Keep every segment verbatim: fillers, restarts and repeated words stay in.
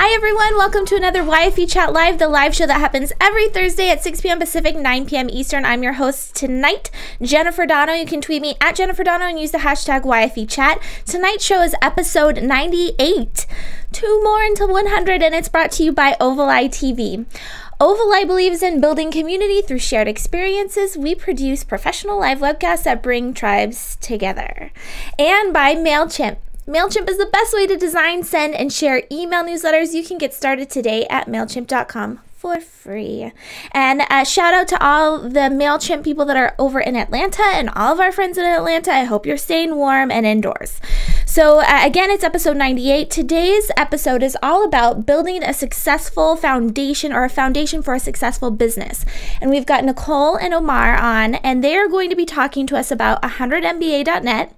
Hi everyone, welcome to another Y F E Chat Live, the live show that happens every Thursday at six p.m. Pacific, nine p.m. Eastern. I'm your host tonight, Jennifer Dono. You can tweet me at Jennifer Dono and use the hashtag Y F E Chat. Tonight's show is episode ninety-eight, two more until one hundred, and it's brought to you by Ovali T V. Ovali believes in building community through shared experiences. We produce professional live webcasts that bring tribes together. And by MailChimp. MailChimp is the best way to design, send, and share email newsletters. You can get started today at MailChimp dot com for free. And a shout out to all the MailChimp people that are over in Atlanta and all of our friends in Atlanta. I hope you're staying warm and indoors. So uh, again, it's episode ninety-eight. Today's episode is all about building a successful foundation or a foundation for a successful business. And we've got Nicole and Omar on, and they are going to be talking to us about one hundred m b a dot net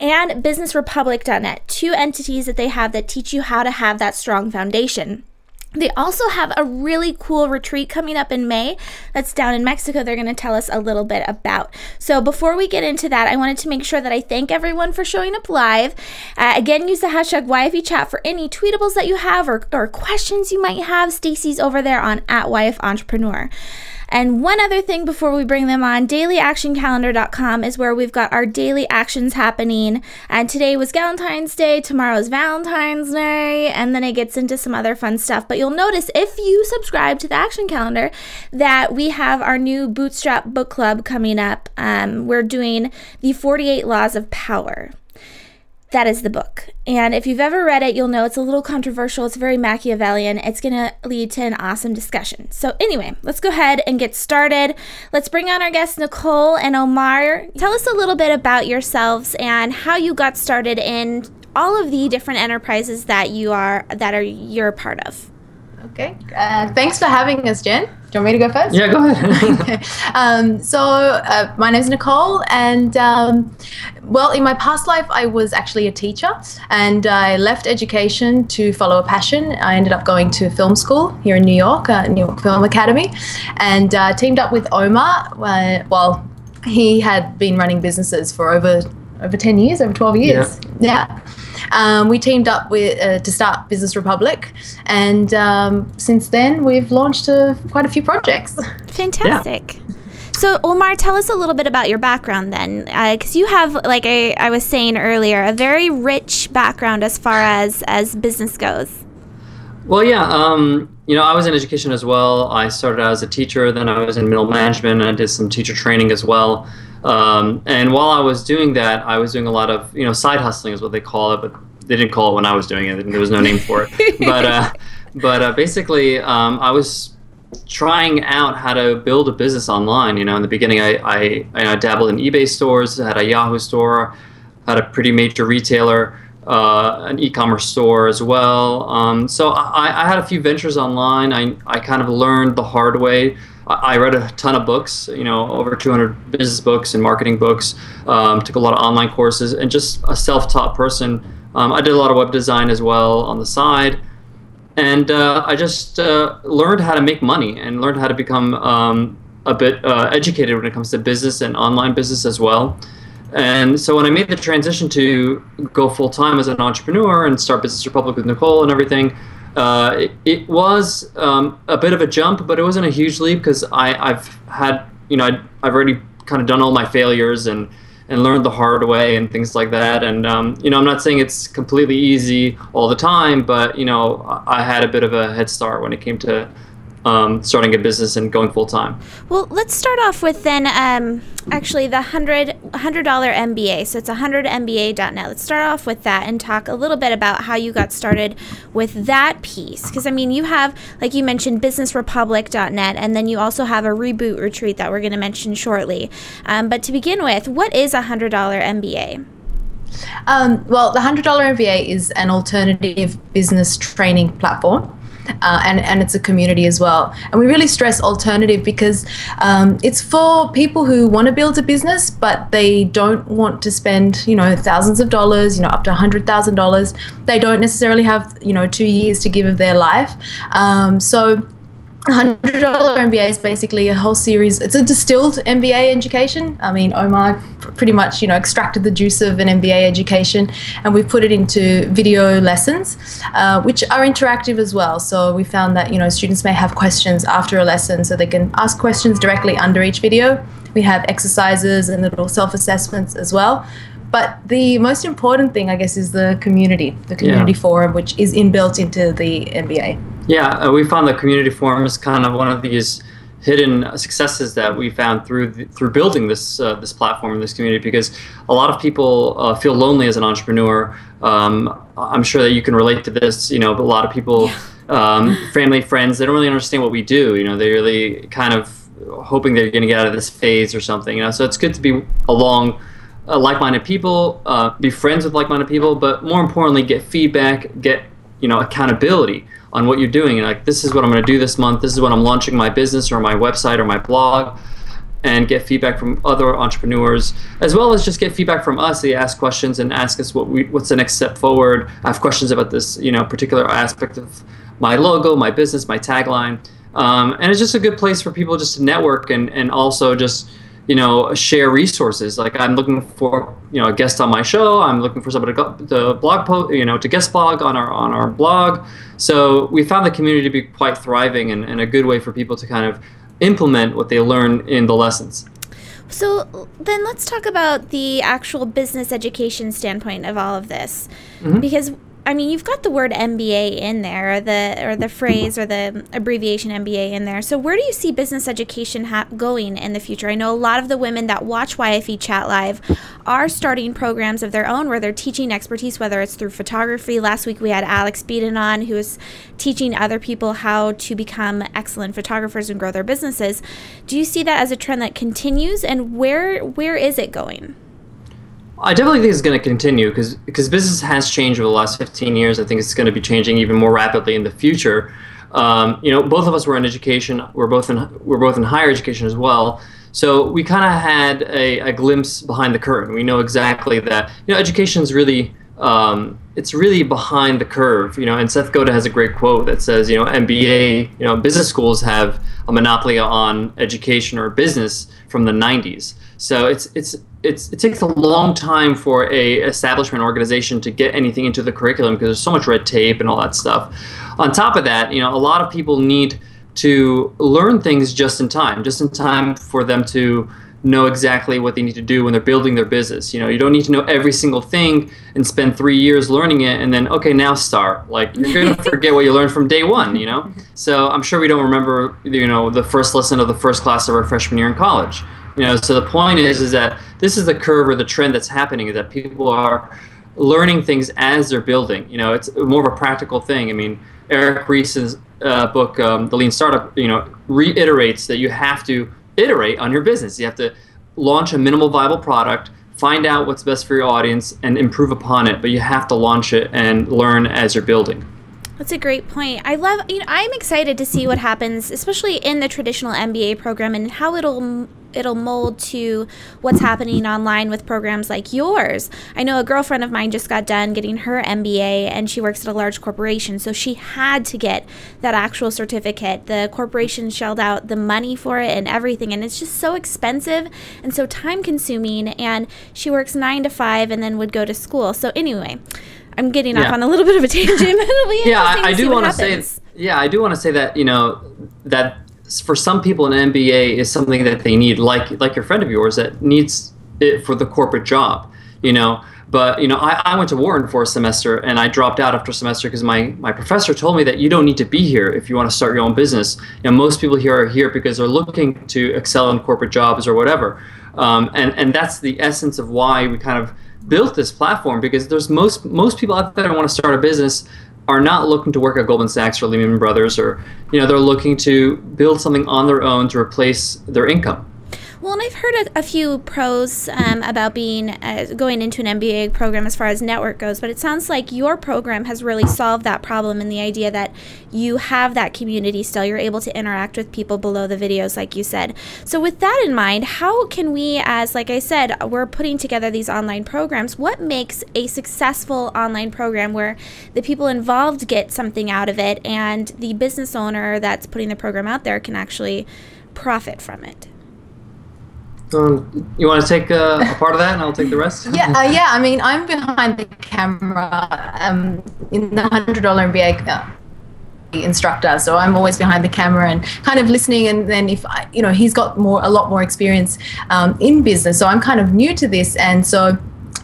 and business republic dot net, two entities that they have that teach you how to have that strong foundation. They also have a really cool retreat coming up in May that's down in Mexico they're going to tell us a little bit about. So before we get into that, I wanted to make sure that I thank everyone for showing up live. Uh, again, use the hashtag Y F E Chat for any tweetables that you have or, or questions you might have. Stacy's over there on at Y F Entrepreneur. And one other thing before we bring them on, daily action calendar dot com is where we've got our daily actions happening. And today was Galentine's Day, tomorrow is Valentine's Day, and then it gets into some other fun stuff. But you'll notice if you subscribe to the action calendar that we have our new Bootstrap Book Club coming up. Um, we're doing the forty-eight Laws of Power. That is the book. And if you've ever read it, you'll know it's a little controversial. It's very Machiavellian. It's going to lead to an awesome discussion. So anyway, let's go ahead and get started. Let's bring on our guests, Nicole and Omar. Tell us a little bit about yourselves and how you got started in all of the different enterprises that you are, that are you're a part of. Okay. Uh, thanks for having us, Jen. Do you want me to go first? Yeah, go ahead. Okay. Um, so uh, my name's Nicole, and um, well, in my past life, I was actually a teacher, and I left education to follow a passion. I ended up going to film school here in New York, uh, New York Film Academy, and uh, teamed up with Omar. Uh, well, he had been running businesses for over over ten years, over twelve years. Yeah. yeah. Um, we teamed up with uh, to start Business Republic, and um, since then we've launched a, quite a few projects. Fantastic. Yeah. So Omar, tell us a little bit about your background then, because uh, you have, like I, I was saying earlier, a very rich background as far as, as business goes. Well, yeah. Um, you know, I was in education as well. I started out as a teacher, then I was in middle management, and I did some teacher training as well. Um, and while I was doing that, I was doing a lot of, you know, side hustling is what they call it, but they didn't call it when I was doing it. There was no name for it. But uh, but uh, basically, um, I was trying out how to build a business online. You know, in the beginning, I, I, I dabbled in eBay stores, had a Yahoo store, had a pretty major retailer, uh, an e-commerce store as well. Um, so I, I had a few ventures online. I, I kind of learned the hard way. I read a ton of books, you know, over two hundred business books and marketing books, um, took a lot of online courses, and just a self-taught person. Um, I did a lot of web design as well on the side, and uh, I just uh, learned how to make money and learned how to become um, a bit uh, educated when it comes to business and online business as well. And so when I made the transition to go full-time as an entrepreneur and start Business Republic with Nicole and everything, Uh, it, it was um, a bit of a jump, but it wasn't a huge leap because I've had, you know, I'd, I've already kind of done all my failures and, and learned the hard way and things like that. And, um, you know, I'm not saying it's completely easy all the time, but, you know, I had a bit of a head start when it came to um, starting a business and going full time. Well, let's start off with then um, actually the one hundred dollar M B A. So it's one hundred m b a dot net. Let's start off with that and talk a little bit about how you got started with that piece. Because, I mean, you have, like you mentioned, business republic dot net, and then you also have a reboot retreat that we're going to mention shortly. Um, but to begin with, what is one hundred dollar M B A? Um, well, the one hundred dollar M B A is an alternative business training platform. Uh, and, and it's a community as well. And we really stress alternative because um, it's for people who want to build a business, but they don't want to spend, you know, thousands of dollars, you know, up to one hundred thousand dollars. They don't necessarily have, you know, two years to give of their life. Um, so one hundred dollar M B A is basically a whole series. It's a distilled M B A education. I mean, Omar pretty much, you know, extracted the juice of an M B A education, and we put it into video lessons, uh, which are interactive as well. So we found that, you know, students may have questions after a lesson, so they can ask questions directly under each video. We have exercises and little self-assessments as well. But the most important thing, I guess, is the community, the community yeah. forum, which is inbuilt into the M B A. Yeah, uh, we found the community forum is kind of one of these hidden successes that we found through the, through building this uh, this platform, this community, because a lot of people uh, feel lonely as an entrepreneur. Um, I'm sure that you can relate to this. You know, but a lot of people, yeah. um, family, friends, they don't really understand what we do. You know, they really kind of hoping they're going to get out of this phase or something. You know, so it's good to be along. Uh, like-minded people, uh, be friends with like-minded people, but more importantly, get feedback, get you know accountability on what you're doing. And like, this is what I'm going to do this month. This is when I'm launching my business or my website or my blog, and get feedback from other entrepreneurs, as well as just get feedback from us. They ask questions and ask us what we, what's the next step forward. I have questions about this, you know, particular aspect of my logo, my business, my tagline, um, and it's just a good place for people just to network and and also just. You know, share resources. Like I'm looking for, you know, a guest on my show. I'm looking for somebody to, go, to blog post, you know, to guest blog on our on our blog. So we found the community to be quite thriving and, and a good way for people to kind of implement what they learn in the lessons. So then let's talk about the actual business education standpoint of all of this, mm-hmm. because I mean, you've got the word M B A in there, or the or the phrase or the abbreviation M B A in there. So where do you see business education ha- going in the future? I know a lot of the women that watch Y F E Chat Live are starting programs of their own where they're teaching expertise, whether it's through photography. Last week we had Alex Beaton on, who is teaching other people how to become excellent photographers and grow their businesses. Do you see that as a trend that continues, and where where is it going? I definitely think it's going to continue because because business has changed over the last fifteen years. I think it's going to be changing even more rapidly in the future. Um, you know, both of us were in education. We're both in we're both in higher education as well. So we kind of had a, a glimpse behind the curtain. We know exactly that. You know, education is really um, it's really behind the curve. You know, and Seth Godin has a great quote that says, you know, M B A, you know, business schools have a monopoly on education or business from the nineties. So it's it's. It's, it takes a long time for a establishment organization to get anything into the curriculum because there's so much red tape and all that stuff. On top of that, you know, a lot of people need to learn things just in time, just in time for them to know exactly what they need to do when they're building their business. You know, you don't need to know every single thing and spend three years learning it and then, okay, now start. Like, you're going to forget what you learned from day one, you know? So I'm sure we don't remember, you know, the first lesson of the first class of our freshman year in college. You know, so the point is, is that this is the curve or the trend that's happening is that people are learning things as they're building. You know, it's more of a practical thing. I mean, Eric Ries's uh, book, um, The Lean Startup, you know, reiterates that you have to iterate on your business. You have to launch a minimal viable product, find out what's best for your audience, and improve upon it. But you have to launch it and learn as you're building. That's a great point. I love, you know, I'm excited to see what happens, especially in the traditional M B A program and how it'll it'll mold to what's happening online with programs like yours. I know a girlfriend of mine just got done getting her M B A, and she works at a large corporation, so she had to get that actual certificate. The corporation shelled out the money for it and everything, and it's just so expensive and so time-consuming, and she works nine to five and then would go to school. So anyway, I'm getting yeah. off on a little bit of a tangent. It'll be yeah, I, I do want to say, yeah, I do want to say that, you know, that for some people an M B A is something that they need, like like your friend of yours that needs it for the corporate job, you know. But, you know, I, I went to Wharton for a semester and I dropped out after a semester because my, my professor told me that you don't need to be here if you want to start your own business. You know, most people here are here because they're looking to excel in corporate jobs or whatever. Um, and, and that's the essence of why we kind of built this platform, because there's most most people out there who want to start a business are not looking to work at Goldman Sachs or Lehman Brothers, or, you know, they're looking to build something on their own to replace their income. Well, and I've heard a, a few pros um, about being uh, going into an M B A program as far as network goes, but it sounds like your program has really solved that problem, and the idea that you have that community still. You're able to interact with people below the videos, like you said. So with that in mind, how can we, as like I said, we're putting together these online programs, what makes a successful online program where the people involved get something out of it and the business owner that's putting the program out there can actually profit from it? Um, you want to take uh, a part of that, and I'll take the rest? Yeah, uh, yeah. I mean, I'm behind the camera um, in the one hundred dollar M B A uh, instructor, so I'm always behind the camera and kind of listening. And then if I, you know, he's got more, a lot more experience um, in business, so I'm kind of new to this, and so.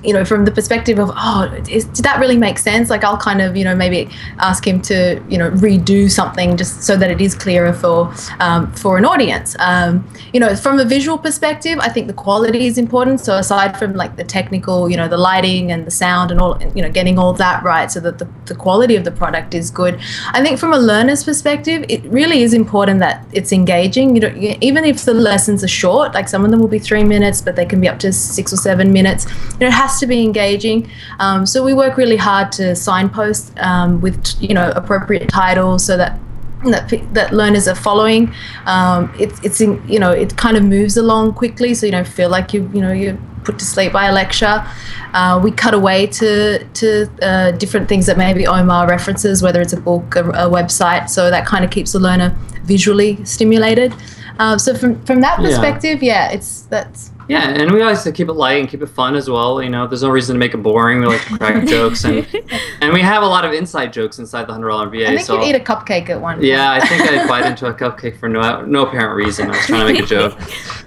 You know, from the perspective of, oh, is, did that really make sense? Like, I'll kind of, you know, maybe ask him to, you know, redo something just so that it is clearer for um, for an audience. Um, you know, from a visual perspective, I think the quality is important. So aside from like the technical, you know, the lighting and the sound and all, you know, getting all that right so that the, the quality of the product is good. I think from a learner's perspective, it really is important that it's engaging. You know, even if the lessons are short, like some of them will be three minutes, but they can be up to six or seven minutes. You know, it has to be engaging, um, so we work really hard to signpost um, with, you know, appropriate titles so that that, that learners are following. Um, it's it's in, you know, it kind of moves along quickly, so you don't feel like you you know you're put to sleep by a lecture. Uh, we cut away to to uh, different things that maybe Omar references, whether it's a book, a, a website, so that kind of keeps the learner visually stimulated. Uh, so from from that perspective, yeah, yeah it's that's. Yeah, and we always keep it light and keep it fun as well. You know, there's no reason to make it boring. We like to crack jokes, and and we have a lot of inside jokes inside the one hundred dollar M B A. I think so, you eat a cupcake at one point. Yeah, I think I bite into a cupcake for no no apparent reason. I was trying to make a joke,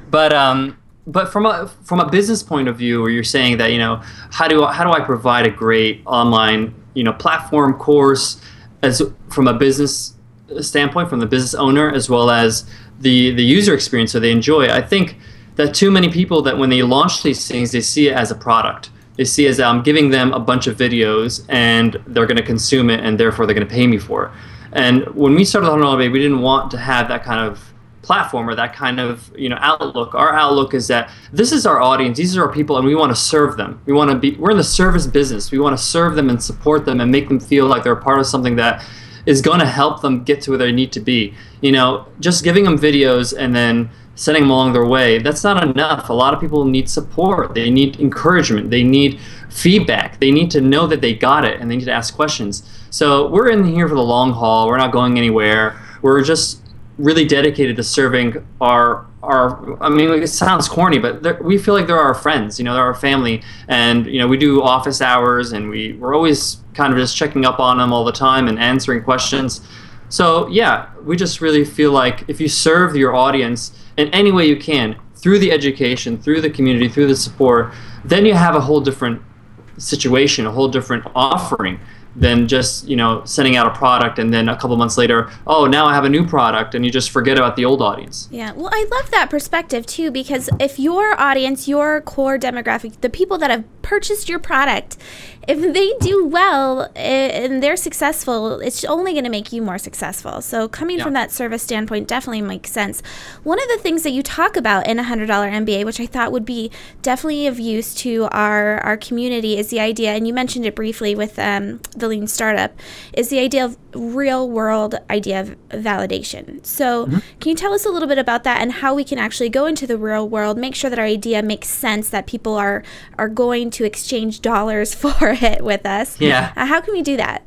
but um, but from a from a business point of view, where you're saying that, you know, how do how do I provide a great online, you know, platform course as from a business standpoint, from the business owner, as well as the the user experience, so they enjoy it. I think. That too many people, that when they launch these things, they see it as a product. They see it as I'm giving them a bunch of videos and they're going to consume it, and therefore they're going to pay me for it. And when we started one hundred dollar M B A, we didn't want to have that kind of platform or that kind of, you know, outlook. Our outlook is that this is our audience, these are our people, and we want to serve them. We want to be, we're in the service business. We want to serve them and support them and make them feel like they're a part of something that is going to help them get to where they need to be. You know, just giving them videos and then sending them along their way, that's not enough. A lot of people need support. They need encouragement. They need feedback. They need to know that they got it, and they need to ask questions. So we're in here for the long haul. We're not going anywhere. We're just really dedicated to serving our, our I mean, it sounds corny, but we feel like they're our friends. You know, they're our family. And, you know, we do office hours, and we, we're always kind of just checking up on them all the time and answering questions. So, yeah, we just really feel like if you serve your audience in any way you can, through the education, through the community, through the support, then you have a whole different situation, a whole different offering than just, you know, sending out a product and then a couple months later, oh, now I have a new product, and you just forget about the old audience. Yeah, well, I love that perspective too, because if your audience, your core demographic, the people that have purchased your product, if they do well and they're successful, it's only going to make you more successful. So coming yeah. from that service standpoint definitely makes sense. One of the things that you talk about in one hundred dollar M B A, which I thought would be definitely of use to our, our community, is the idea, and you mentioned it briefly with um, the Lean Startup, is the idea of real-world idea of validation. So mm-hmm. can you tell us a little bit about that and how we can actually go into the real world, make sure that our idea makes sense, that people are, are going to exchange dollars for it with us? Yeah. Uh, how can we do that?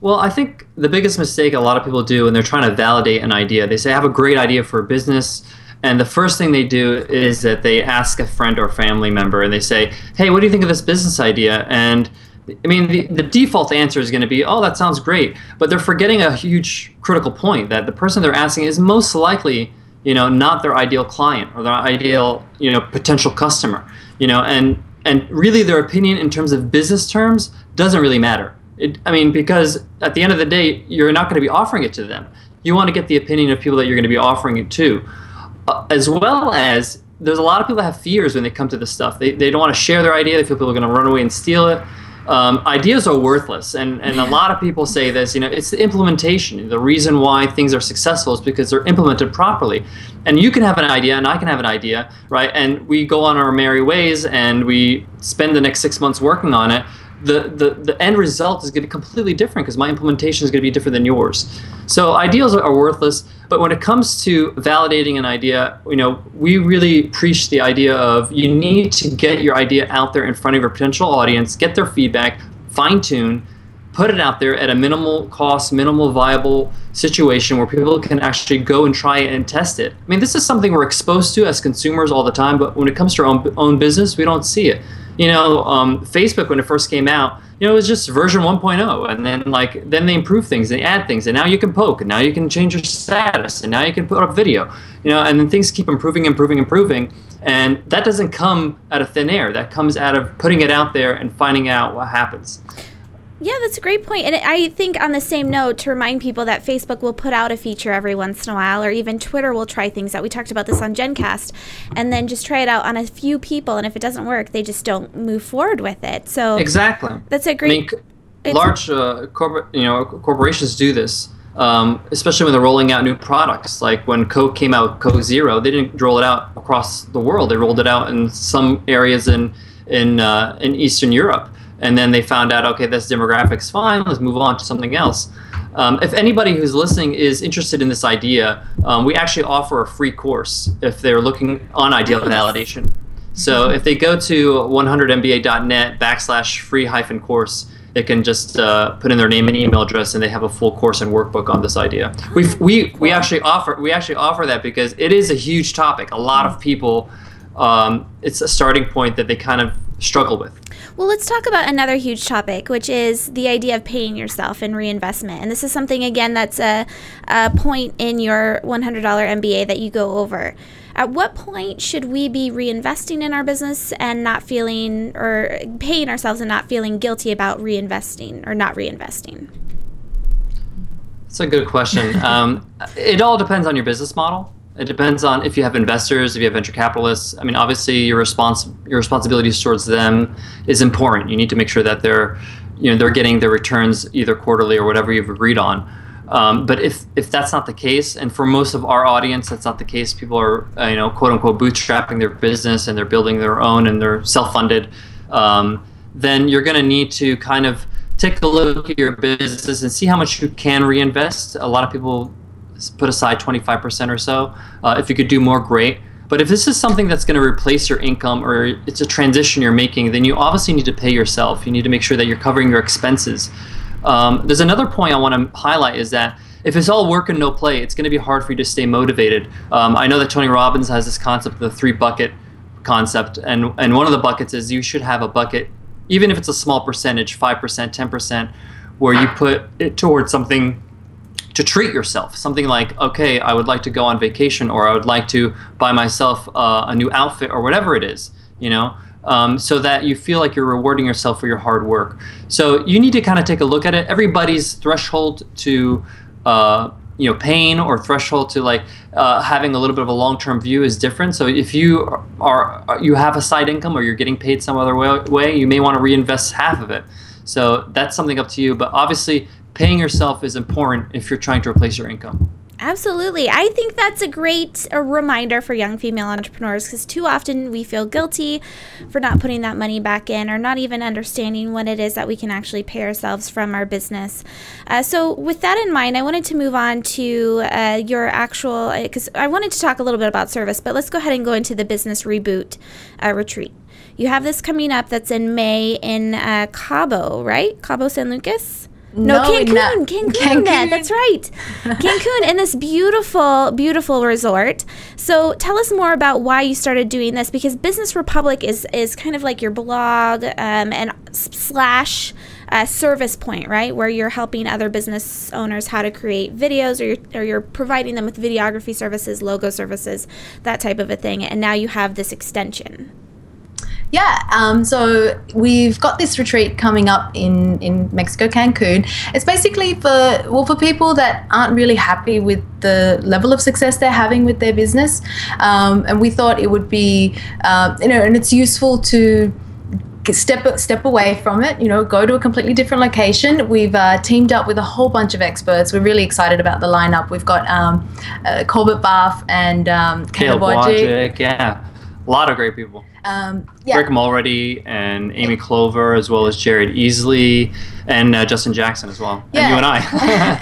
Well, I think the biggest mistake a lot of people do when they're trying to validate an idea, they say, I have a great idea for a business, and the first thing they do is that they ask a friend or family member, and they say, hey, what do you think of this business idea? And I mean, the, the default answer is going to be, oh, that sounds great, but they're forgetting a huge critical point, that the person they're asking is most likely, you know, not their ideal client or their ideal, you know, potential customer, you know, and And really, their opinion in terms of business terms doesn't really matter. It, I mean, because at the end of the day, you're not going to be offering it to them. You want to get the opinion of people that you're going to be offering it to. Uh, as well as, there's a lot of people that have fears when they come to this stuff. They, they don't want to share their idea. They feel people are going to run away and steal it. Um, ideas are worthless, and, and a lot of people say this, you know, it's the implementation. The reason why things are successful is because they're implemented properly. And you can have an idea, and I can have an idea, right? And we go on our merry ways, and we spend the next six months working on it. The, the, the end result is going to be completely different because my implementation is going to be different than yours. So ideas are worthless, but when it comes to validating an idea, you know, we really preach the idea of you need to get your idea out there in front of your potential audience, get their feedback, fine-tune, put it out there at a minimal cost, minimal viable situation where people can actually go and try it and test it. I mean, this is something we're exposed to as consumers all the time, but when it comes to our own, own business, we don't see it. You know, um, Facebook, when it first came out, you know, it was just version one point oh, and then like then they improve things, they add things, and now you can poke, and now you can change your status, and now you can put up video, you know, and then things keep improving, improving, improving, and that doesn't come out of thin air. That comes out of putting it out there and finding out what happens. Yeah, that's a great point. And I think on the same note, to remind people that Facebook will put out a feature every once in a while, or even Twitter will try things out. We talked about this on GenCast, and then just try it out on a few people. And if it doesn't work, they just don't move forward with it. So exactly, that's a great. I mean, large uh, corporate, you know, corporations do this, um, especially when they're rolling out new products. Like when Coke came out with Coke Zero, they didn't roll it out across the world. They rolled it out in some areas in in uh, in Eastern Europe. And then they found out, okay, this demographic's fine, let's move on to something else. Um, if anybody who's listening is interested in this idea, um, we actually offer a free course if they're looking on idea validation. So if they go to one hundred m b a dot net backslash free hyphen course, they can just uh, put in their name and email address, and they have a full course and workbook on this idea. We've, we we actually offer we actually offer that because it is a huge topic. A lot of people, um, it's a starting point that they kind of struggle with. Well, let's talk about another huge topic, which is the idea of paying yourself and reinvestment. And this is something, again, that's a, a point in your one hundred dollar M B A that you go over. At what point should we be reinvesting in our business and not feeling, or paying ourselves and not feeling guilty about reinvesting or not reinvesting? That's a good question. um, it all depends on your business model. It depends on if you have investors, if you have venture capitalists. I mean, obviously, your response, your responsibilities towards them is important. You need to make sure that they're, you know, they're getting their returns either quarterly or whatever you've agreed on. Um, but if if that's not the case, and for most of our audience, that's not the case. People are, you know, quote unquote, bootstrapping their business, and they're building their own, and they're self-funded. Um, then you're going to need to kind of take a look at your business and see how much you can reinvest. A lot of people put aside twenty-five percent or so. Uh, if you could do more, great. But if this is something that's going to replace your income, or it's a transition you're making, then you obviously need to pay yourself. You need to make sure that you're covering your expenses. Um, there's another point I want to highlight is that if it's all work and no play, it's going to be hard for you to stay motivated. Um, I know that Tony Robbins has this concept, the three bucket concept. And, and one of the buckets is you should have a bucket, even if it's a small percentage, five percent, ten percent, where you put it towards something to treat yourself, something like, okay, I would like to go on vacation, or I would like to buy myself uh, a new outfit, or whatever it is, you know, um, so that you feel like you're rewarding yourself for your hard work. So you need to kind of take a look at it. Everybody's threshold to, uh, you know, pain or threshold to like uh, having a little bit of a long-term view is different. So if you are, you have a side income, or you're getting paid some other way, you may want to reinvest half of it. So that's something up to you, but obviously paying yourself is important if you're trying to replace your income. Absolutely. I think that's a great a reminder for young female entrepreneurs, because too often we feel guilty for not putting that money back in, or not even understanding what it is that we can actually pay ourselves from our business. Uh, so with that in mind, I wanted to move on to uh, your actual, because I wanted to talk a little bit about service, but let's go ahead and go into the business reboot uh, retreat. You have this coming up that's in May in uh, Cabo, right? Cabo San Lucas? No, no, Cancun, not. Cancun, Cancun. That, that's right. Cancun, in this beautiful, beautiful resort. So tell us more about why you started doing this, because Business Republic is, is kind of like your blog um, and slash uh, service point, right, where you're helping other business owners how to create videos, or you're, or you're providing them with videography services, logo services, that type of a thing. And now you have this extension. Yeah, um, so we've got this retreat coming up in, in Mexico, Cancun. It's basically for well for people that aren't really happy with the level of success they're having with their business, um, and we thought it would be uh, you know, and it's useful to step step away from it, you know, go to a completely different location. We've uh, teamed up with a whole bunch of experts. We're really excited about the lineup. We've got um, uh, Corbett Barr and um, Caleb Wojcik. Yeah, a lot of great people. Um, yeah. Rick Mulready and Amy Clover, as well as Jared Easley and uh, Justin Jackson as well, yeah. and you and I.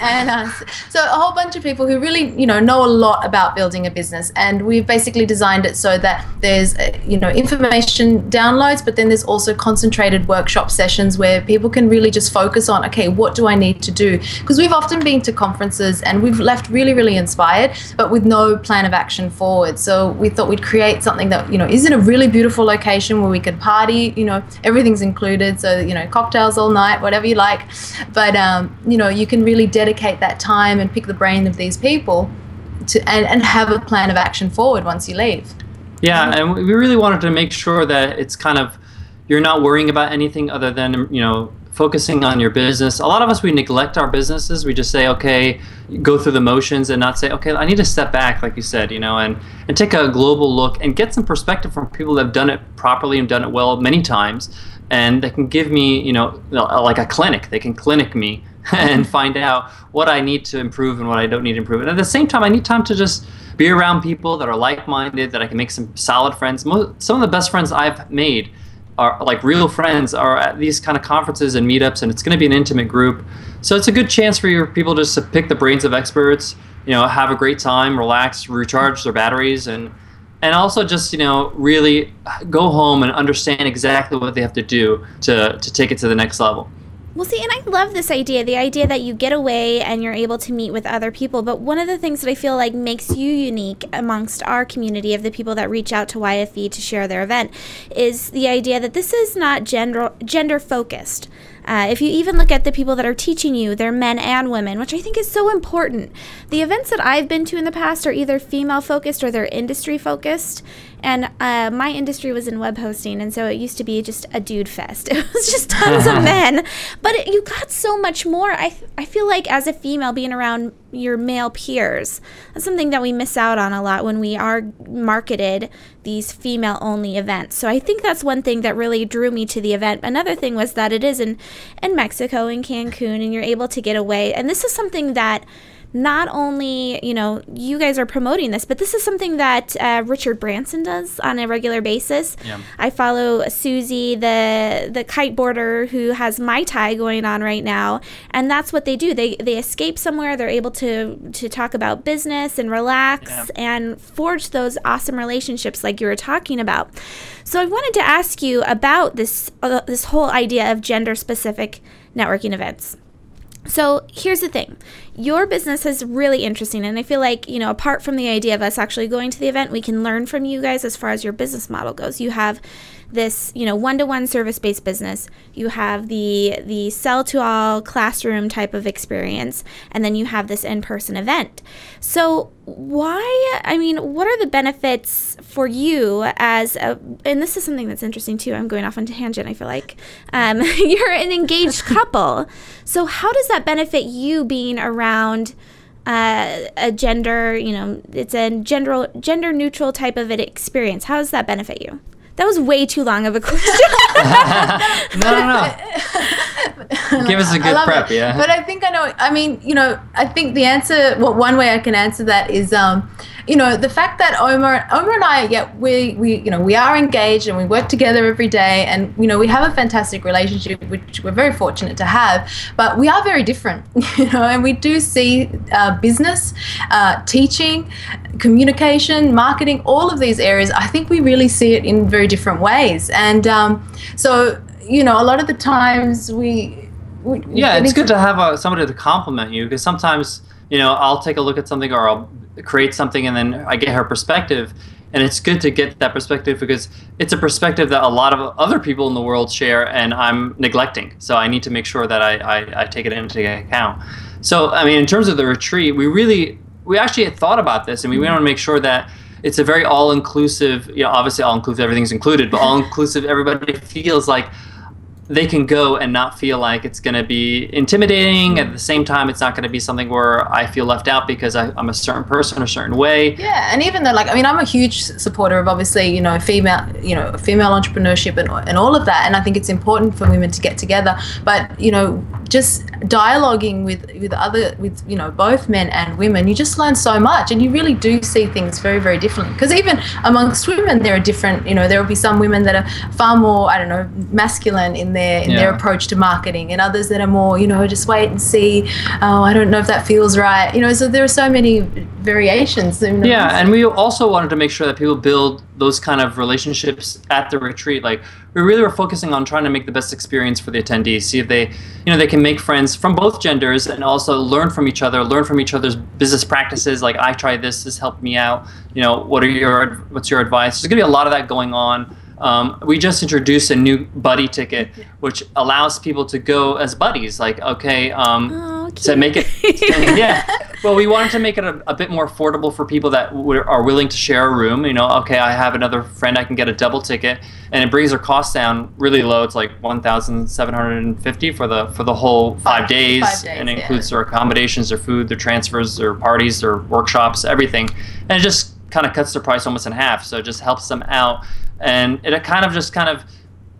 and us. So a whole bunch of people who really, you know, know a lot about building a business, and we've basically designed it so that there's, uh, you know, information downloads, but then there's also concentrated workshop sessions where people can really just focus on, okay, what do I need to do? Because we've often been to conferences and we've left really, really inspired, but with no plan of action forward. So we thought we'd create something that, you know, isn't a really beautiful location where we could party, you know, everything's included, so, you know, cocktails all night, whatever you like, but um, you know, you can really dedicate that time and pick the brain of these people to and, and have a plan of action forward once you leave. Yeah, and we really wanted to make sure that it's kind of, you're not worrying about anything other than, you know, focusing on your business. A lot of us, we neglect our businesses. We just say, okay, go through the motions and not say, okay, I need to step back, like you said, you know, and, and take a global look and get some perspective from people that have done it properly and done it well many times. And they can give me, you know, like a clinic. They can clinic me and find out what I need to improve and what I don't need to improve. And at the same time, I need time to just be around people that are like-minded, that I can make some solid friends. Most, some of the best friends I've made are like real friends are at these kind of conferences and meetups, and it's going to be an intimate group. So it's a good chance for your people just to pick the brains of experts, you know, have a great time, relax, recharge their batteries, and and also just, you know, really go home and understand exactly what they have to do to to take it to the next level. Well, see, and I love this idea, the idea that you get away and you're able to meet with other people. But one of the things that I feel like makes you unique amongst our community of the people that reach out to Y F E to share their event is the idea that this is not gender, gender focused. Uh, if you even look at the people that are teaching you, they're men and women, which I think is so important. The events that I've been to in the past are either female focused or they're industry focused. And uh, my industry was in web hosting, and so it used to be just a dude fest. It was just tons of men. But it, you got so much more. I, I feel like as a female, being around your male peers, that's something that we miss out on a lot when we are marketed these female-only events. So I think that's one thing that really drew me to the event. Another thing was that it is in, in Mexico, in Cancun, and you're able to get away. And this is something that not only, you know, you guys are promoting this, but this is something that uh, Richard Branson does on a regular basis. Yeah. I follow Susie, the the kiteboarder who has Mai Tai going on right now, and that's what they do. They they escape somewhere. They're able to, to talk about business and relax yeah. and forge those awesome relationships like you were talking about. So I wanted to ask you about this uh, this whole idea of gender-specific networking events. So here's the thing. Your business is really interesting, and I feel like, you know, apart from the idea of us actually going to the event, we can learn from you guys as far as your business model goes. You have this, you know, one-to-one service-based business. You have the the sell-to-all classroom type of experience, and then you have this in-person event. So why, I mean, what are the benefits for you as a, and this is something that's interesting too, I'm going off on a tangent, I feel like. Um, you're an engaged couple. So how does that benefit you being around uh, a gender, you know, it's a gender, gender neutral type of an experience? How does that benefit you? That was way too long of a question. no, no, no. Give us a good prep, it. yeah. But I think I know, I mean, you know, I think the answer, well, one way I can answer that is, um, you know, the fact that Omar, Omar and I, yeah, we, we, you know, we are engaged and we work together every day, and, you know, we have a fantastic relationship, which we're very fortunate to have, but we are very different, you know, and we do see uh, business, uh, teaching, communication, marketing, all of these areas. I think we really see it in very different ways, and um, so, you know, a lot of the times we, we yeah it's good to have a, somebody to compliment you, because sometimes, you know, I'll take a look at something or I'll create something and then I get her perspective, and it's good to get that perspective because it's a perspective that a lot of other people in the world share and I'm neglecting, so I need to make sure that I, I, I take it into account. So I mean, in terms of the retreat, we really we actually had thought about this, and we want to make sure that it's a very all-inclusive, you know, obviously all-inclusive, everything's included, but all-inclusive, everybody feels like they can go and not feel like it's going to be intimidating. At the same time, it's not going to be something where I feel left out because I, I'm a certain person, a certain way. Yeah, and even though, like, I mean, I'm a huge supporter of obviously, you know, female, you know, female entrepreneurship and and all of that. And I think it's important for women to get together. But you know, just dialoguing with with other, with you know, both men and women, you just learn so much, and you really do see things very, very differently. Because even amongst women, there are different, you know, there will be some women that are far more, I don't know, masculine in their in yeah. their approach to marketing, and others that are more, you know, just wait and see, oh, I don't know if that feels right, you know, so there are so many variations. Yeah, reason. And we also wanted to make sure that people build those kind of relationships at the retreat. Like, we really were focusing on trying to make the best experience for the attendees, see if they, you know, they can make friends from both genders and also learn from each other, learn from each other's business practices, like, I tried this, this helped me out, you know, what are your, what's your advice? There's going to be a lot of that going on. Um, we just introduced a new buddy ticket, which allows people to go as buddies. Like, okay, um, oh, to make it, yeah. Well, we wanted to make it a, a bit more affordable for people that w- are willing to share a room. You know, okay, I have another friend, I can get a double ticket, and it brings their cost down really low. It's like one thousand seven hundred and fifty for the for the whole five, five, days, five days, and it includes yeah. their accommodations, their food, their transfers, their parties, their workshops, everything, and it just kind of cuts their price almost in half. So it just helps them out. And it kind of just kind of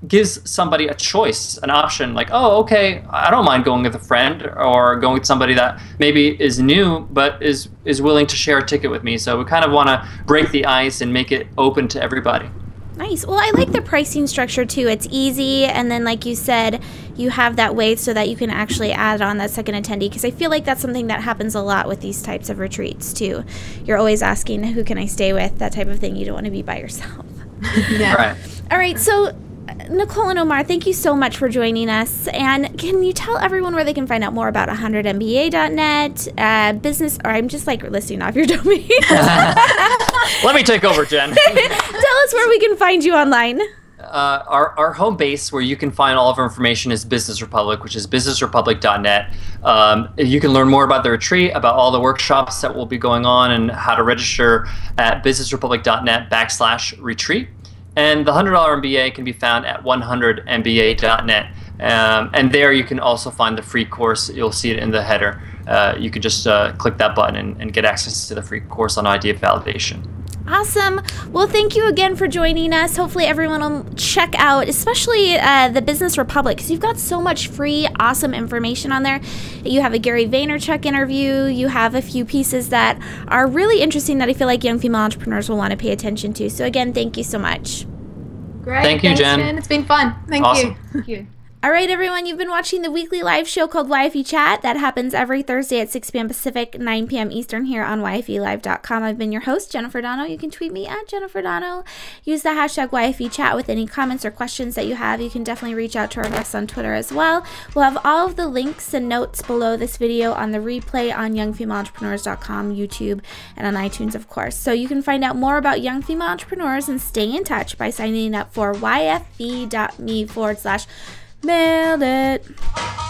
gives somebody a choice, an option, like, oh, okay, I don't mind going with a friend or going with somebody that maybe is new but is, is willing to share a ticket with me. So we kind of want to break the ice and make it open to everybody. Nice. Well, I like the pricing structure too. It's easy, and then like you said, you have that way so that you can actually add on that second attendee, because I feel like that's something that happens a lot with these types of retreats too. You're always asking, who can I stay with, that type of thing. You don't want to be by yourself. Yeah. Right. All right. So, Nicole and Omar, thank you so much for joining us. And can you tell everyone where they can find out more about one hundred m b a dot net, uh, business, or I'm just like listing off your domain. Let me take over, Jen. Tell us where we can find you online. Uh, our, our home base where you can find all of our information is Business Republic, which is business republic dot net. Um, you can learn more about the retreat, about all the workshops that will be going on, and how to register at businessrepublic.net backslash retreat. And the one hundred dollar M B A can be found at one hundred m b a dot net. Um, and there you can also find the free course. You'll see it in the header. Uh, you can just uh, click that button and, and get access to the free course on idea validation. Awesome. Well, thank you again for joining us. Hopefully everyone will check out, especially uh, the Business Republic, because you've got so much free, awesome information on there. You have a Gary Vaynerchuk interview. You have a few pieces that are really interesting that I feel like young female entrepreneurs will want to pay attention to. So again, thank you so much. Great. Thank you, Jen. Jen. It's been fun. Thank awesome. you. Thank you. All right, everyone, you've been watching the weekly live show called Y F E Chat. That happens every Thursday at six p.m. Pacific, nine p.m. Eastern here on Y F E Live dot com. I've been your host, Jennifer Dono. You can tweet me at Jennifer Dono. Use the hashtag Y F E Chat with any comments or questions that you have. You can definitely reach out to our guests on Twitter as well. We'll have all of the links and notes below this video on the replay on young female entrepreneurs dot com, YouTube, and on iTunes, of course. So you can find out more about Young Female Entrepreneurs and stay in touch by signing up for Y F E dot me forward slash Mailed it.